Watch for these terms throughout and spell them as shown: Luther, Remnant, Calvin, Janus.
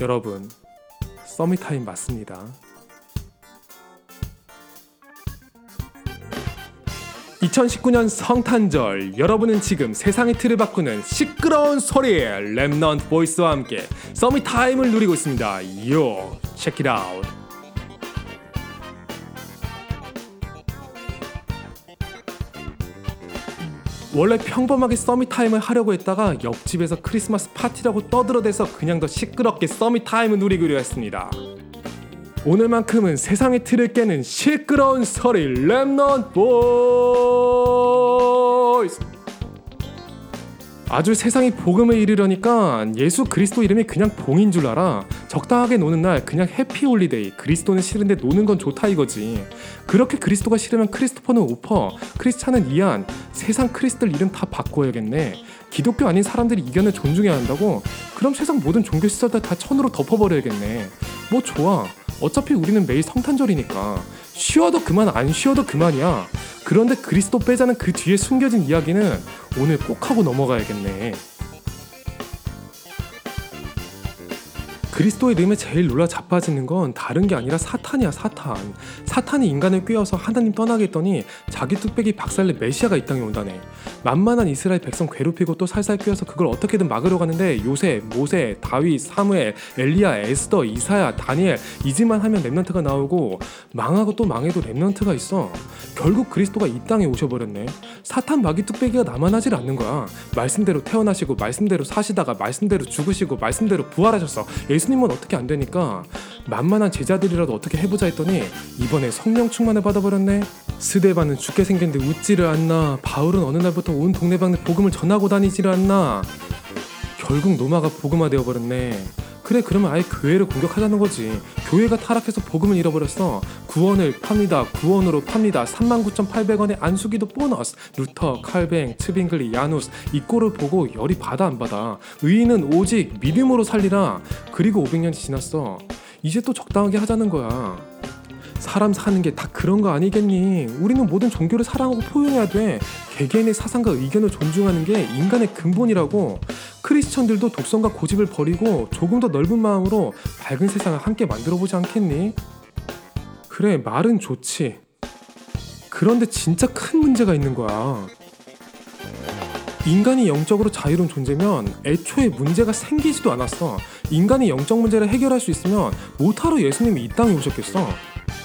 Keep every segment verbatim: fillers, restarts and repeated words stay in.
여러분, 서미타임 맞습니다. 이천십구 년 성탄절, 여러분은 지금 세상의 틀을 바꾸는 시끄러운 소리 렘넌트 보이스와 함께 서미타임을 누리고 있습니다. 요, check it out. 원래 평범하게 서미타임을 하려고 했다가 옆집에서 크리스마스 파티라고 떠들어대서 그냥 더 시끄럽게 서미타임을 누리기로 했습니다. 오늘만큼은 세상의 틀을 깨는 시끄러운 소리 렘넌트 보이스! 아주 세상이 복음을 이르려니까 예수 그리스도 이름이 그냥 봉인 줄 알아. 적당하게 노는 날 그냥 해피 홀리데이. 그리스도는 싫은데 노는 건 좋다 이거지. 그렇게 그리스도가 싫으면 크리스토퍼는 오퍼, 크리스찬은 이안, 세상 크리스들 이름 다 바꿔야겠네. 기독교 아닌 사람들이 이견을 존중해야 한다고? 그럼 세상 모든 종교 시설들 다 천으로 덮어버려야겠네. 뭐 좋아. 어차피 우리는 매일 성탄절이니까 쉬어도 그만 안 쉬어도 그만이야. 그런데 그리스도 빼자는 그 뒤에 숨겨진 이야기는 오늘 꼭 하고 넘어가야겠네. 그리스도의 이름에 제일 놀라 자빠지는 건 다른 게 아니라 사탄이야. 사탄 사탄이 인간을 꾀어서 하나님 떠나게 했더니 자기 뚝배기 박살내 메시아가 이 땅에 온다네. 만만한 이스라엘 백성 괴롭히고 또 살살 꾀어서 그걸 어떻게든 막으려고 하는데 요셉, 모세, 다윗, 사무엘, 엘리야, 에스더, 이사야, 다니엘 이지만 하면 렘넌트가 나오고 망하고 또 망해도 렘넌트가 있어. 결국 그리스도가 이 땅에 오셔버렸네. 사탄 마귀 뚝배기가 남아나질 않는 거야. 말씀대로 태어나시고 말씀대로 사시다가 말씀대로 죽으시고 말씀대로 부활하셨어. 예수님은 어떻게 안 되니까 만만한 제자들이라도 어떻게 해보자 했더니 이번에 성령 충만을 받아버렸네. 스데반은 죽게 생겼는데 웃지를 않나. 바울은 어느 날부터 온 동네방네 복음을 전하고 다니지를 않나. 결국 노마가 복음화되어 버렸네. 그래, 그러면 아예 교회를 공격하자는 거지. 교회가 타락해서 복음을 잃어버렸어. 구원을 팝니다. 구원으로 팝니다. 삼만 구천팔백 원에 안수기도 보너스. 루터, 칼뱅, 츠빙글리, 야누스 이 꼴을 보고 열이 받아 안 받아. 의인은 오직 믿음으로 살리라. 그리고 오백 년이 지났어. 이제 또 적당하게 하자는 거야. 사람 사는 게 다 그런 거 아니겠니? 우리는 모든 종교를 사랑하고 포용해야 돼. 개개인의 사상과 의견을 존중하는 게 인간의 근본이라고. 크리스천들도 독선과 고집을 버리고 조금 더 넓은 마음으로 밝은 세상을 함께 만들어보지 않겠니? 그래, 말은 좋지. 그런데 진짜 큰 문제가 있는 거야. 인간이 영적으로 자유로운 존재면 애초에 문제가 생기지도 않았어. 인간이 영적 문제를 해결할 수 있으면 못하러 예수님이 이 땅에 오셨겠어.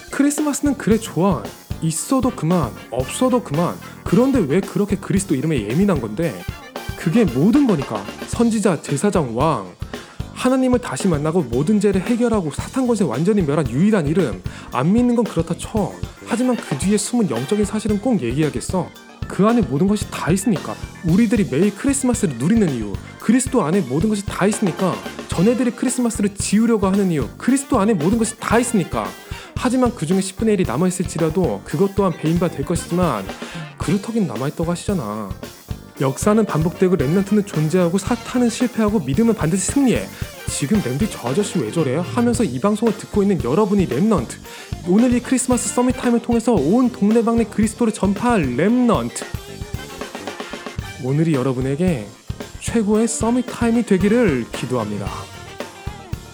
크리스마스는 그래 좋아. 있어도 그만, 없어도 그만. 그런데 왜 그렇게 그리스도 이름에 예민한 건데? 그게 모든 거니까. 선지자, 제사장, 왕, 하나님을 다시 만나고 모든 죄를 해결하고 사탄 권세 완전히 멸한 유일한 이름. 안 믿는 건 그렇다 쳐. 하지만 그 뒤에 숨은 영적인 사실은 꼭 얘기하겠어. 그 안에 모든 것이 다 있으니까. 우리들이 매일 크리스마스를 누리는 이유, 그리스도 안에 모든 것이 다 있으니까. 전해들이 크리스마스를 지우려고 하는 이유, 그리스도 안에 모든 것이 다 있으니까. 하지만 그 중에 십분의 일이 남아있을지라도 그것 또한 배임바 될 것이지만 그루터긴 남아있다고 하시잖아. 역사는 반복되고 렘넌트는 존재하고 사탄은 실패하고 믿음은 반드시 승리해. 지금 램디 저 아저씨 왜 저래요? 하면서 이 방송을 듣고 있는 여러분이 렘넌트. 오늘 이 크리스마스 서밋타임을 통해서 온 동네방네 그리스도를 전파할 렘넌트. 오늘이 여러분에게 최고의 서밋타임이 되기를 기도합니다.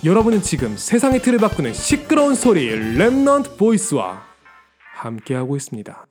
여러분은 지금 세상의 틀을 바꾸는 시끄러운 소리 렘넌트 보이스와 함께하고 있습니다.